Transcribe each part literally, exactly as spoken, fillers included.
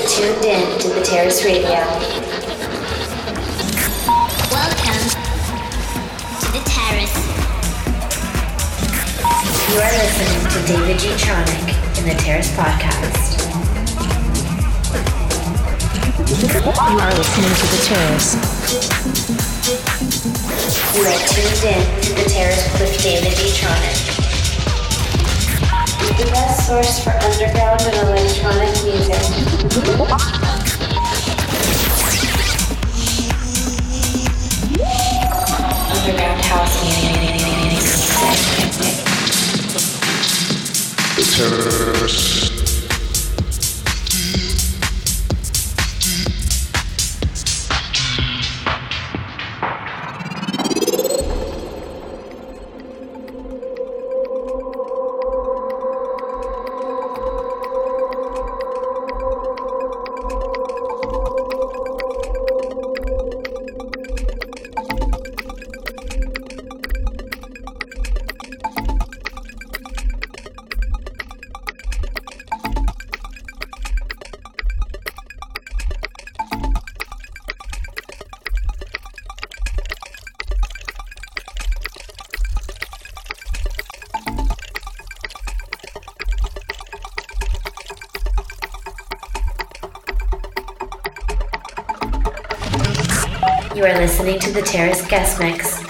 have tuned in to The Terrace Radio. Welcome to The Terrace. You are listening to David G. Chonick in The Terrace Podcast. You are listening to The Terrace. You are tuned in to The Terrace with David G. Chonick. The best source for underground and electronic music. Underground house music. The Terrace. You are listening to The Terrace Guest Mix.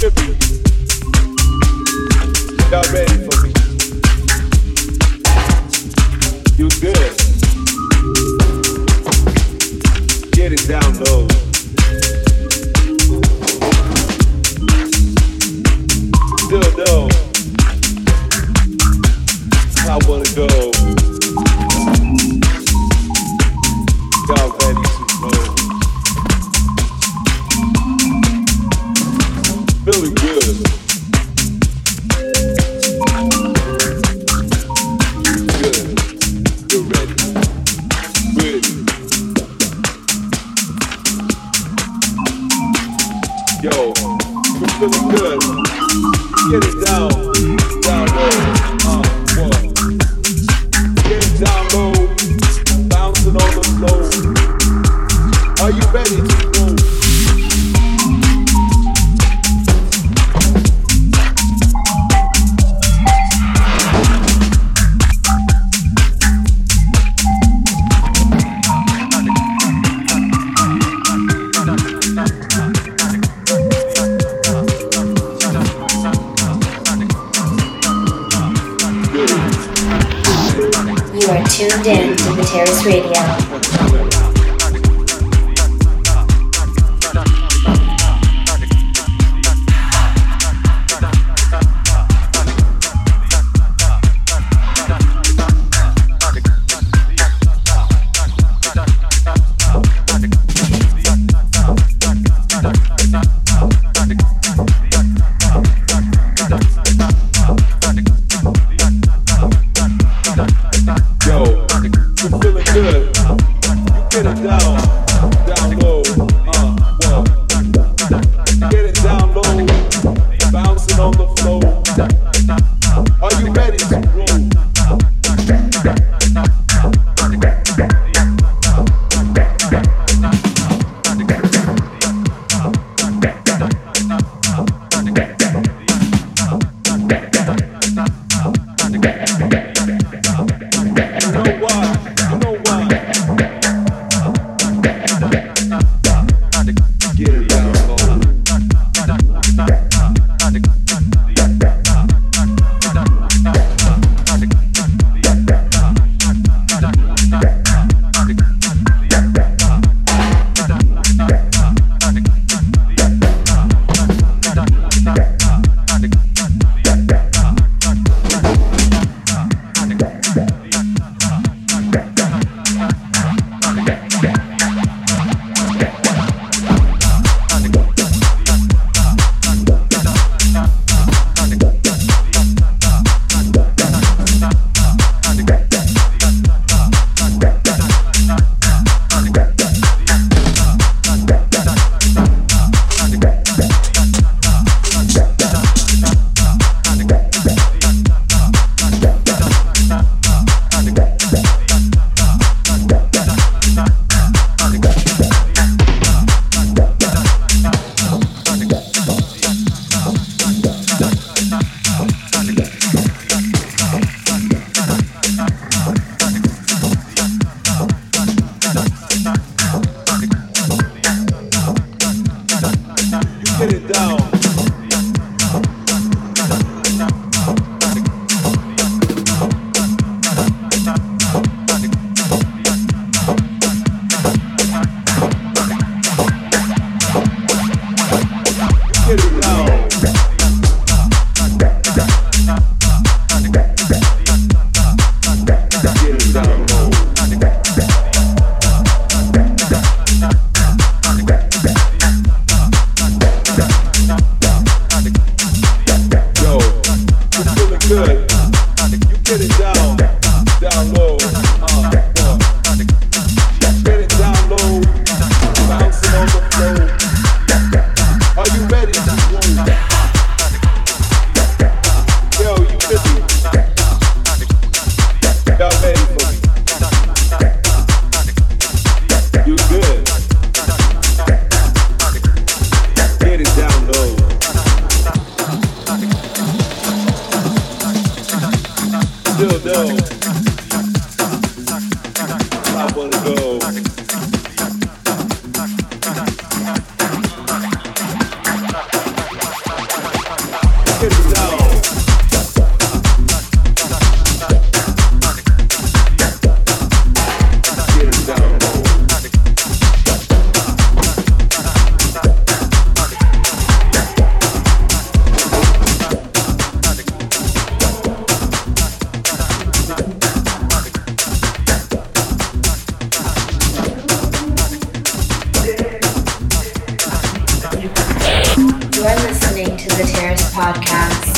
the beat. You're not ready for me. You good. Get it down low. Still know I wanna go. Y'all ready? Feeling good. Good. You're ready. Good. Yo, we're feeling good. Get it down. Down low. Uh, one. Get it down low. Bouncing on the floor. Are you ready to go? Tuned in to The Terrace Radio. You're listening to The Terrace Podcast.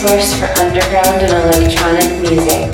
Source for underground and electronic music.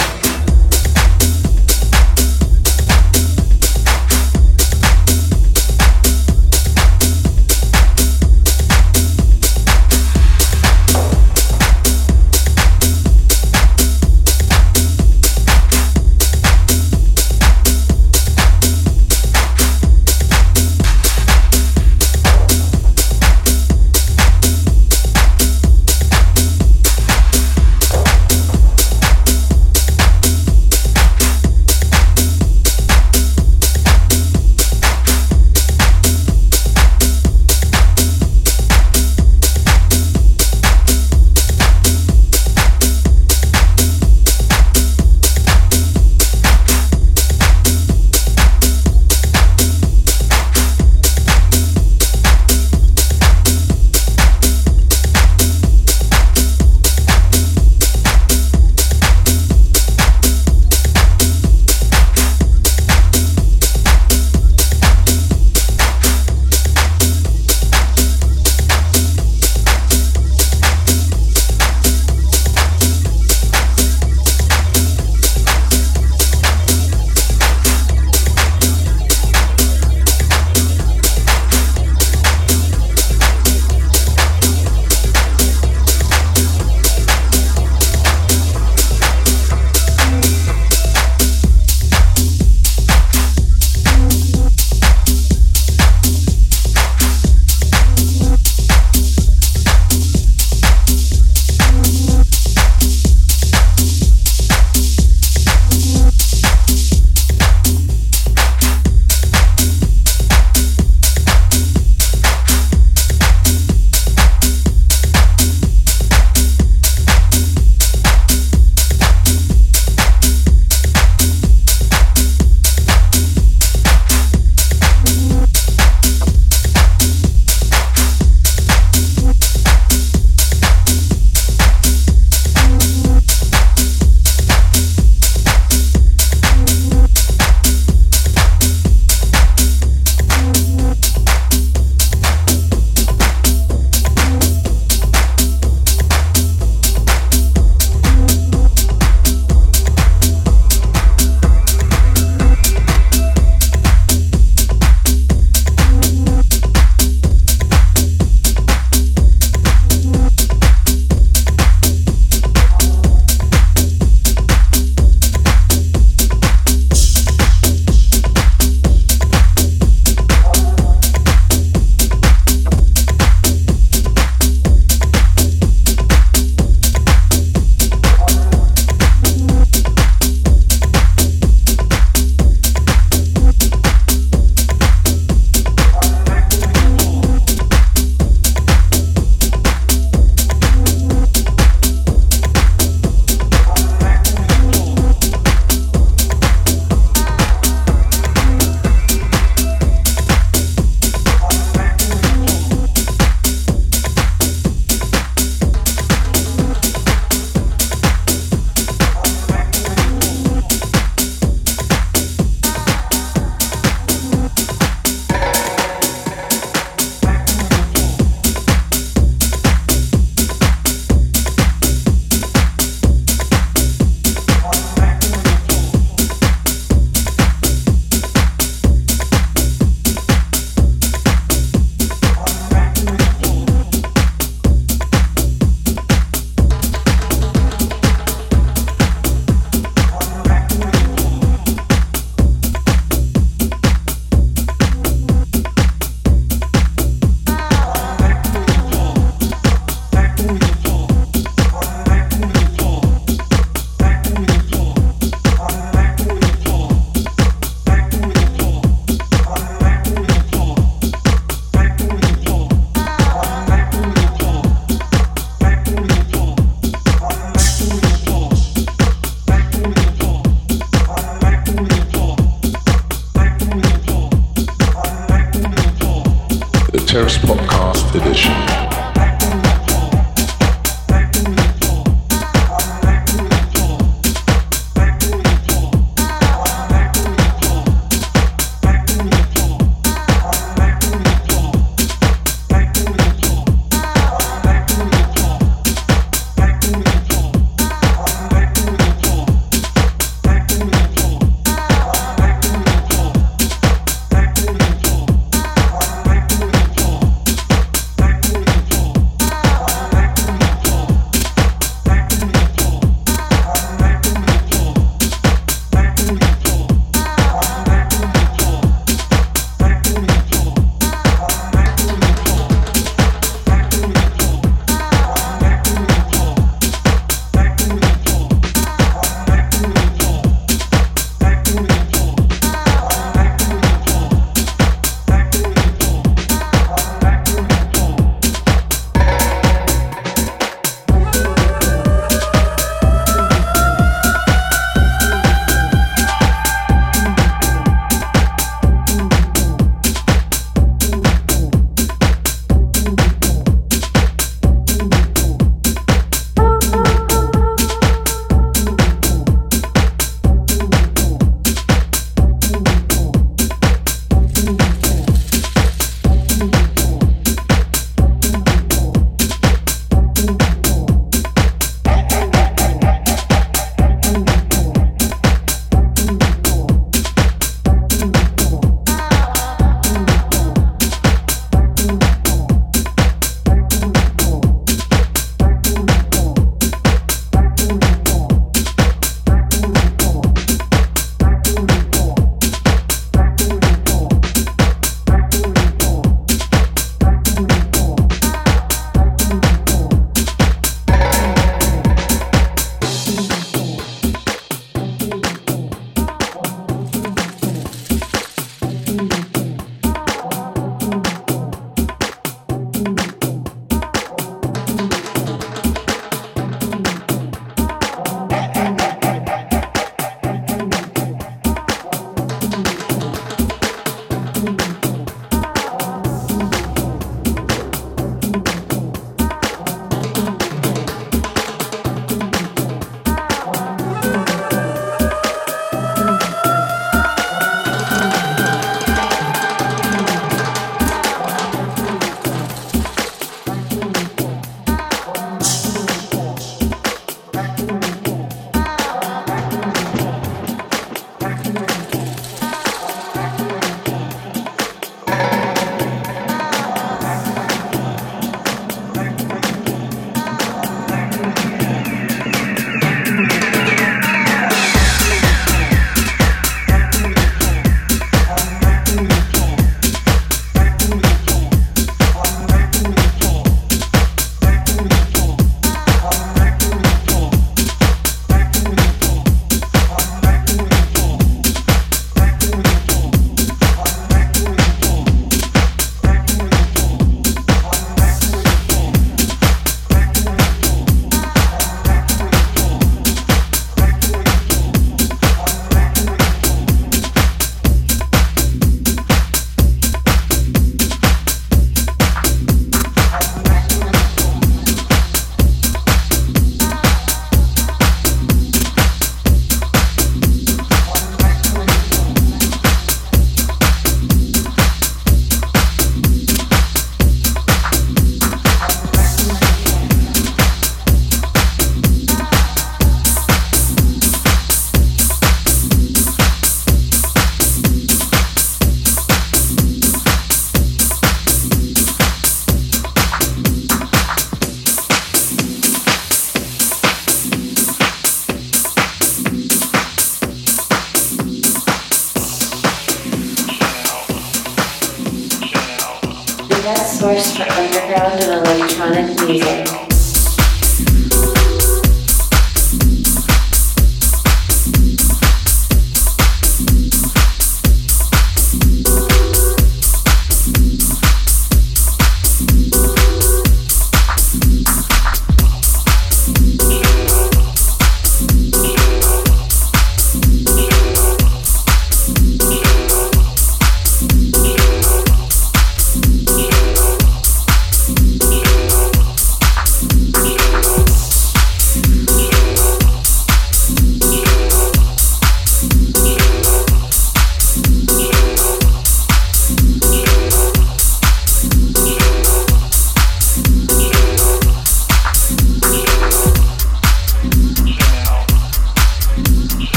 Terrace Podcast Edition.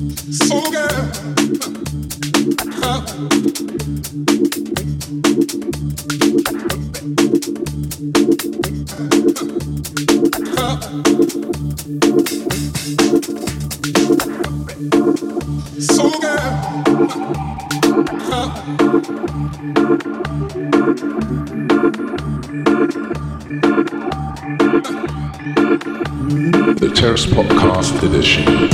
Oh, girl. Huh. Huh. So, girl. Huh. The Terrace Podcast Edition.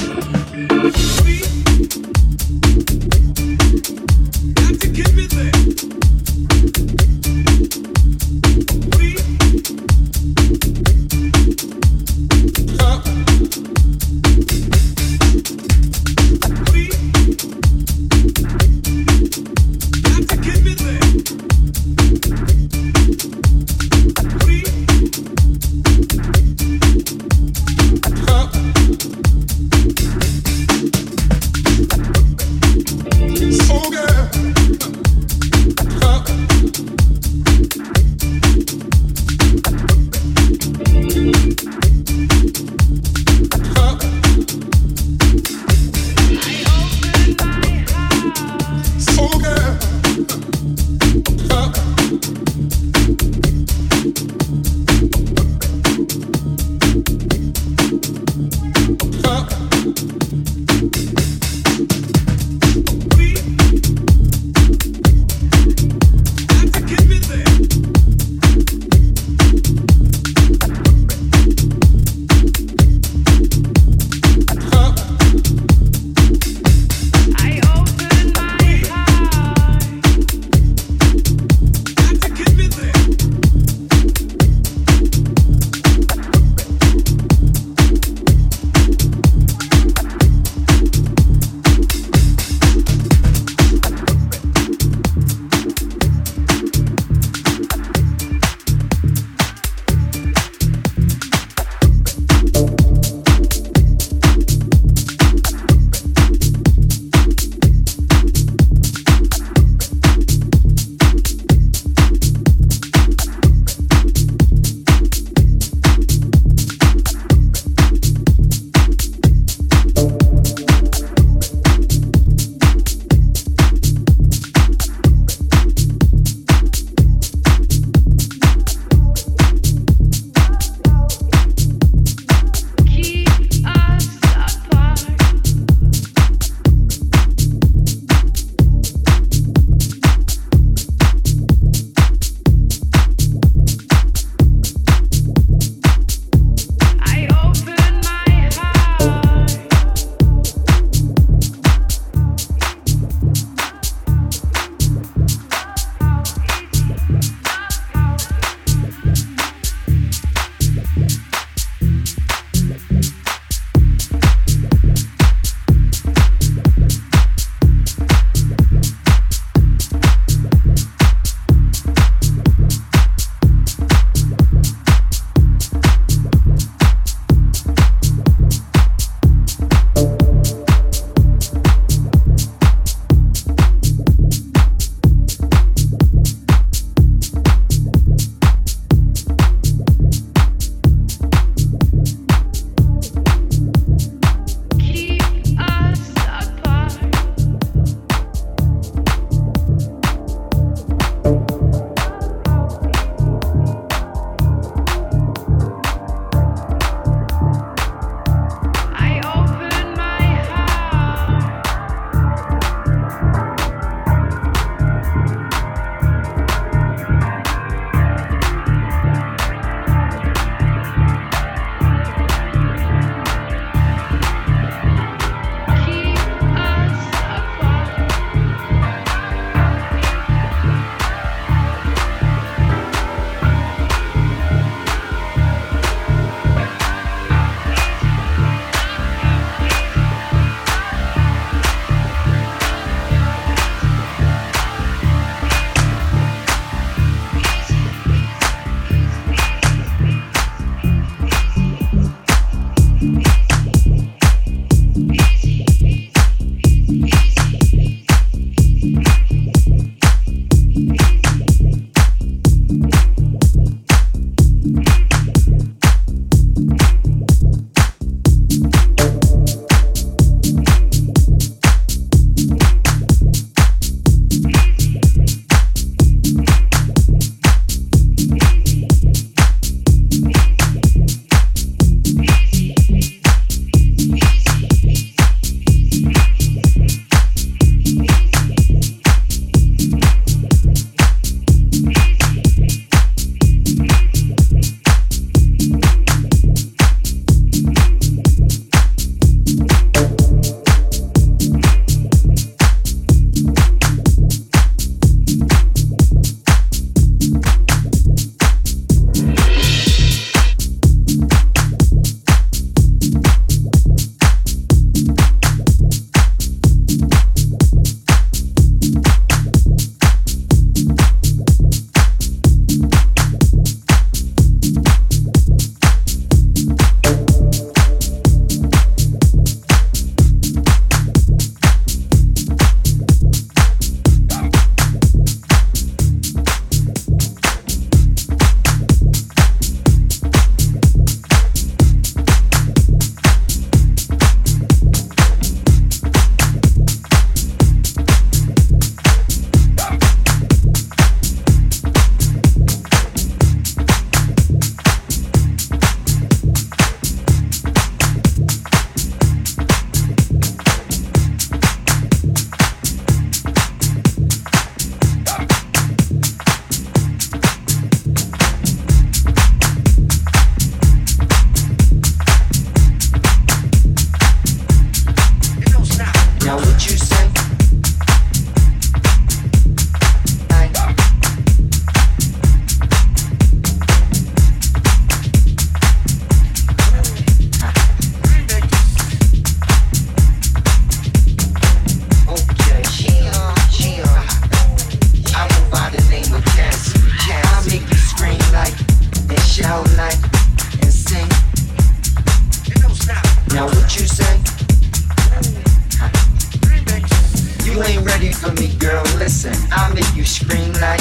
for me, girl, listen. I'll make you scream like,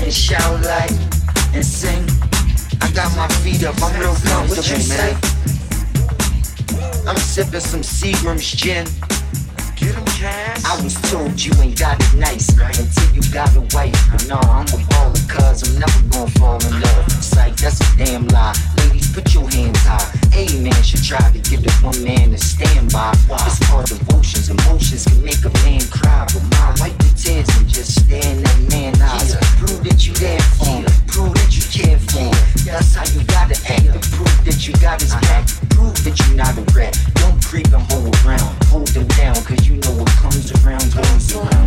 and shout like, and sing. I got my feet up, I'm real comfortable, man. I'm sipping some Seagram's gin. Get him cash. I was told you ain't got it nice until you got a wife. No, I'm a baller, cause I'm never gonna fall in love. It's like, that's a damn lie. Ladies, put your hands high. Any man should try to get the one man to stand by. It's called devotions. Emotions can make a man cry. But mine, wipe your tears and just stand that man eyes. Yeah. Prove that you there for him. Prove that you care for him. That's how you gotta act. The proof that you got his back. Prove that you not a rat. Don't creep and hold around. Hold them down, cause you know what comes around goes around.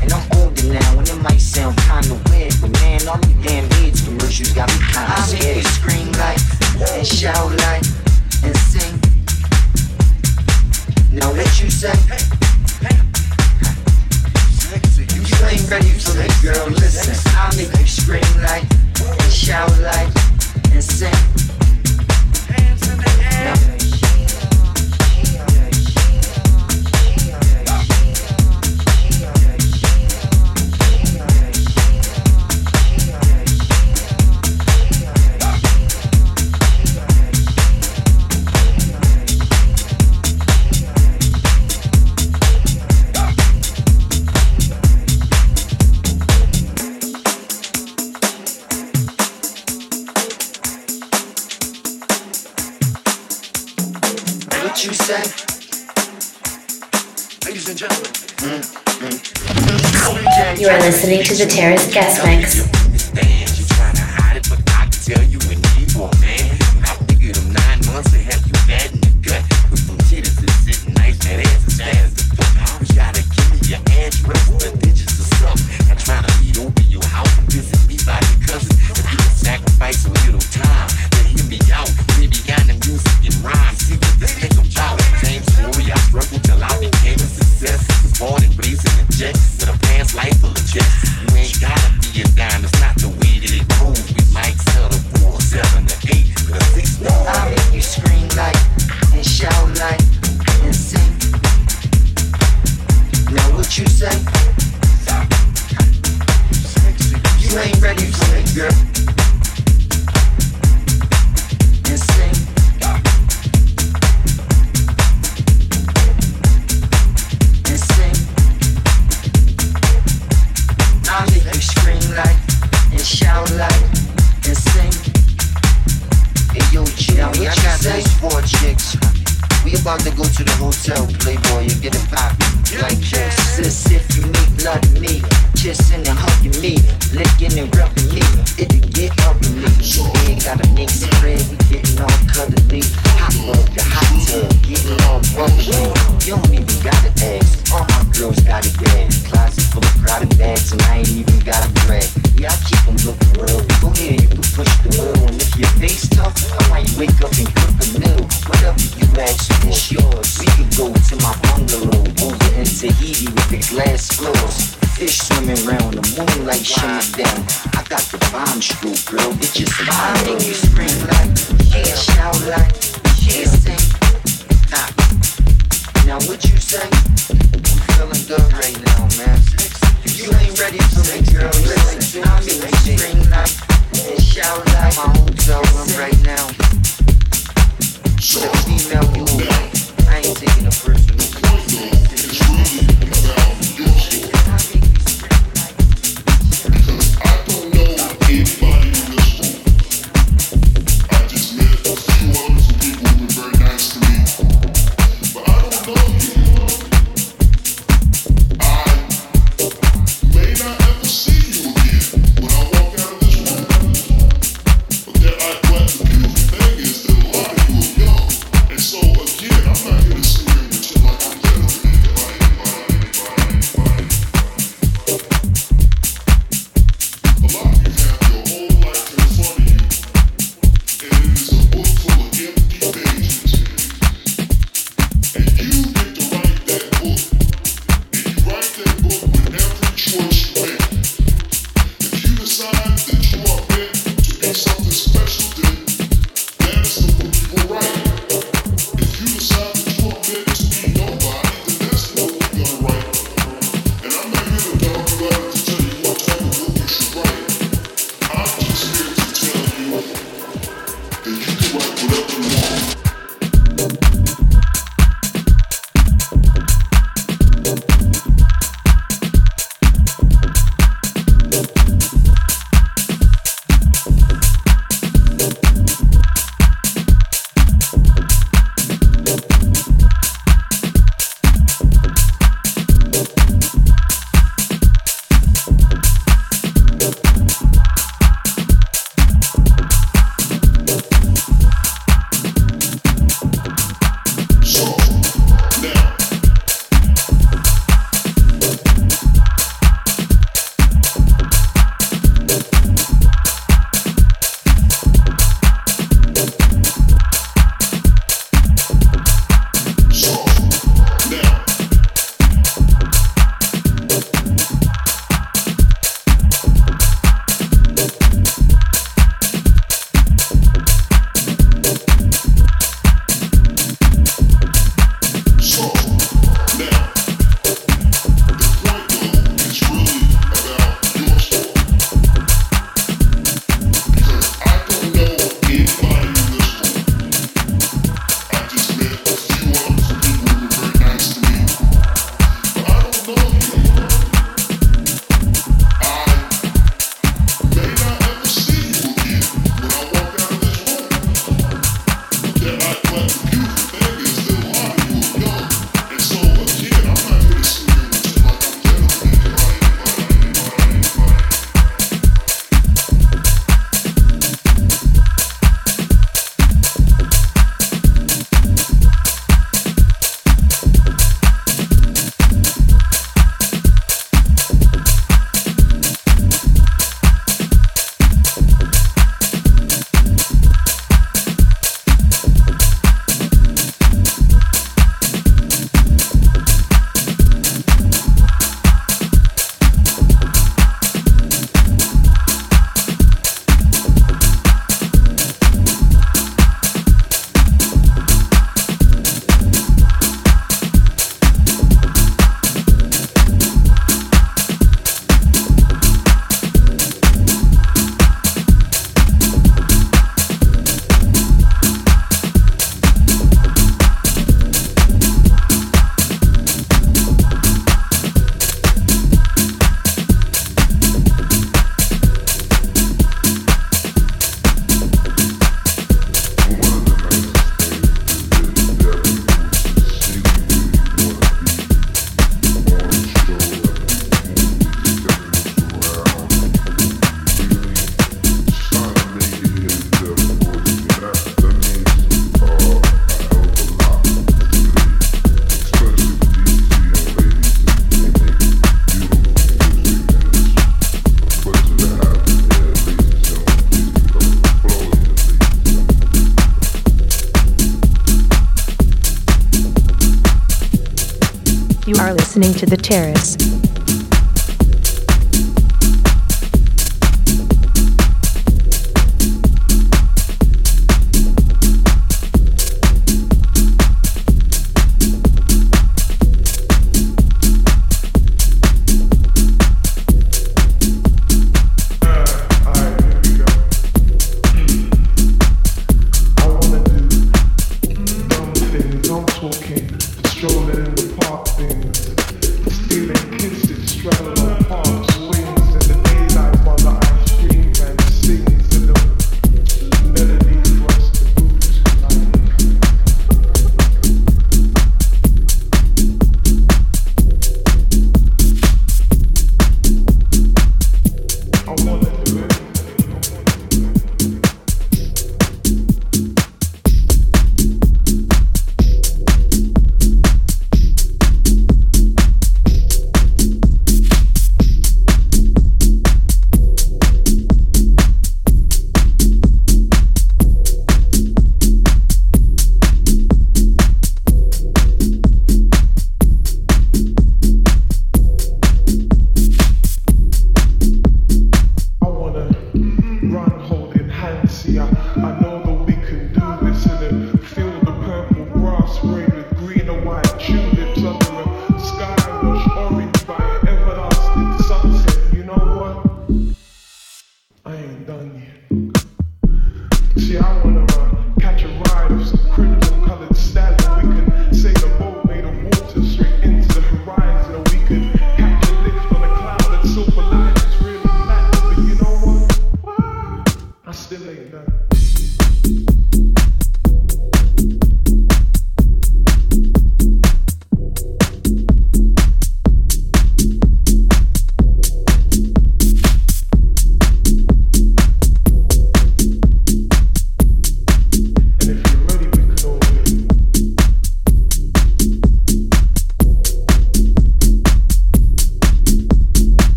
And I'm older now, and it might sound kinda weird, but man, all these damn AIDS commercials got me kinda scared. I make you scream like, and shout like, and sing. Now what you say? You ain't ready for that, girl, listen. I make you scream like, and shout like, and sing. Hands in the air. You say? Ladies and gentlemen. Mm-hmm. You are listening to The Terrace Guest Mix. You trying to hide it, but I can tell you when you want, man. I figured them nine months to have you bad in the gut. With some titties that's sitting nice, that ass is fast. You gotta give me your address, the digits or something. I'm trying to lead over your house and visit me by the cousins. If you sacrifice a little time to hear me out, we behind the music and rhyme. See what this thing I'm jolly. James Story, I struggled till I became a success. Was born and raised in a jet with a past life full of jets. You ain't gotta be a dime, it's not the way that it goes. We might sell the four, seven, the eight, the six, one. I make you scream like, and shout like, and sing. Now what you say? You ain't ready for it, girl. And sing. And sing. I'll make you scream like, and shout like, and sing. Hey yo, Jimmy, now what I got those four chicks. We about to go to the hotel, playboy, and get a pop. Like your sis, if you need love me, kissing and hugging me, licking and rubbing me, it'll get ugly. We ain't got a nigga spread, we getting all cuddly. Hot love, the hot tub, getting all bubbly. You don't even gotta ask, all my girls got it bad. Closet full of crowded bags, and I ain't even gotta brag. Yeah, I keep them looking real. Go here, you can push the wheel, and if your face tough, I might wake up and cook a meal. Whatever you ask for, it's yours. We can go to my bungalow over in Tahiti with the glass floors. Fish swimming round, the moonlight shines down. I got the bomb stroke, girl, bitch, it's my I make you scream like, yeah, shout like, yeah, sing. Nah. Now what you say? I'm feeling good right now, man. If you ain't ready for me, girl, listen. I make you scream like, and shout like. My hotel room right now. With a female movie. I ain't taking a personal. People who were very nice to me, but I don't know you. You are listening to The Terrace. Strolling in the park things, stealing kids to straddle.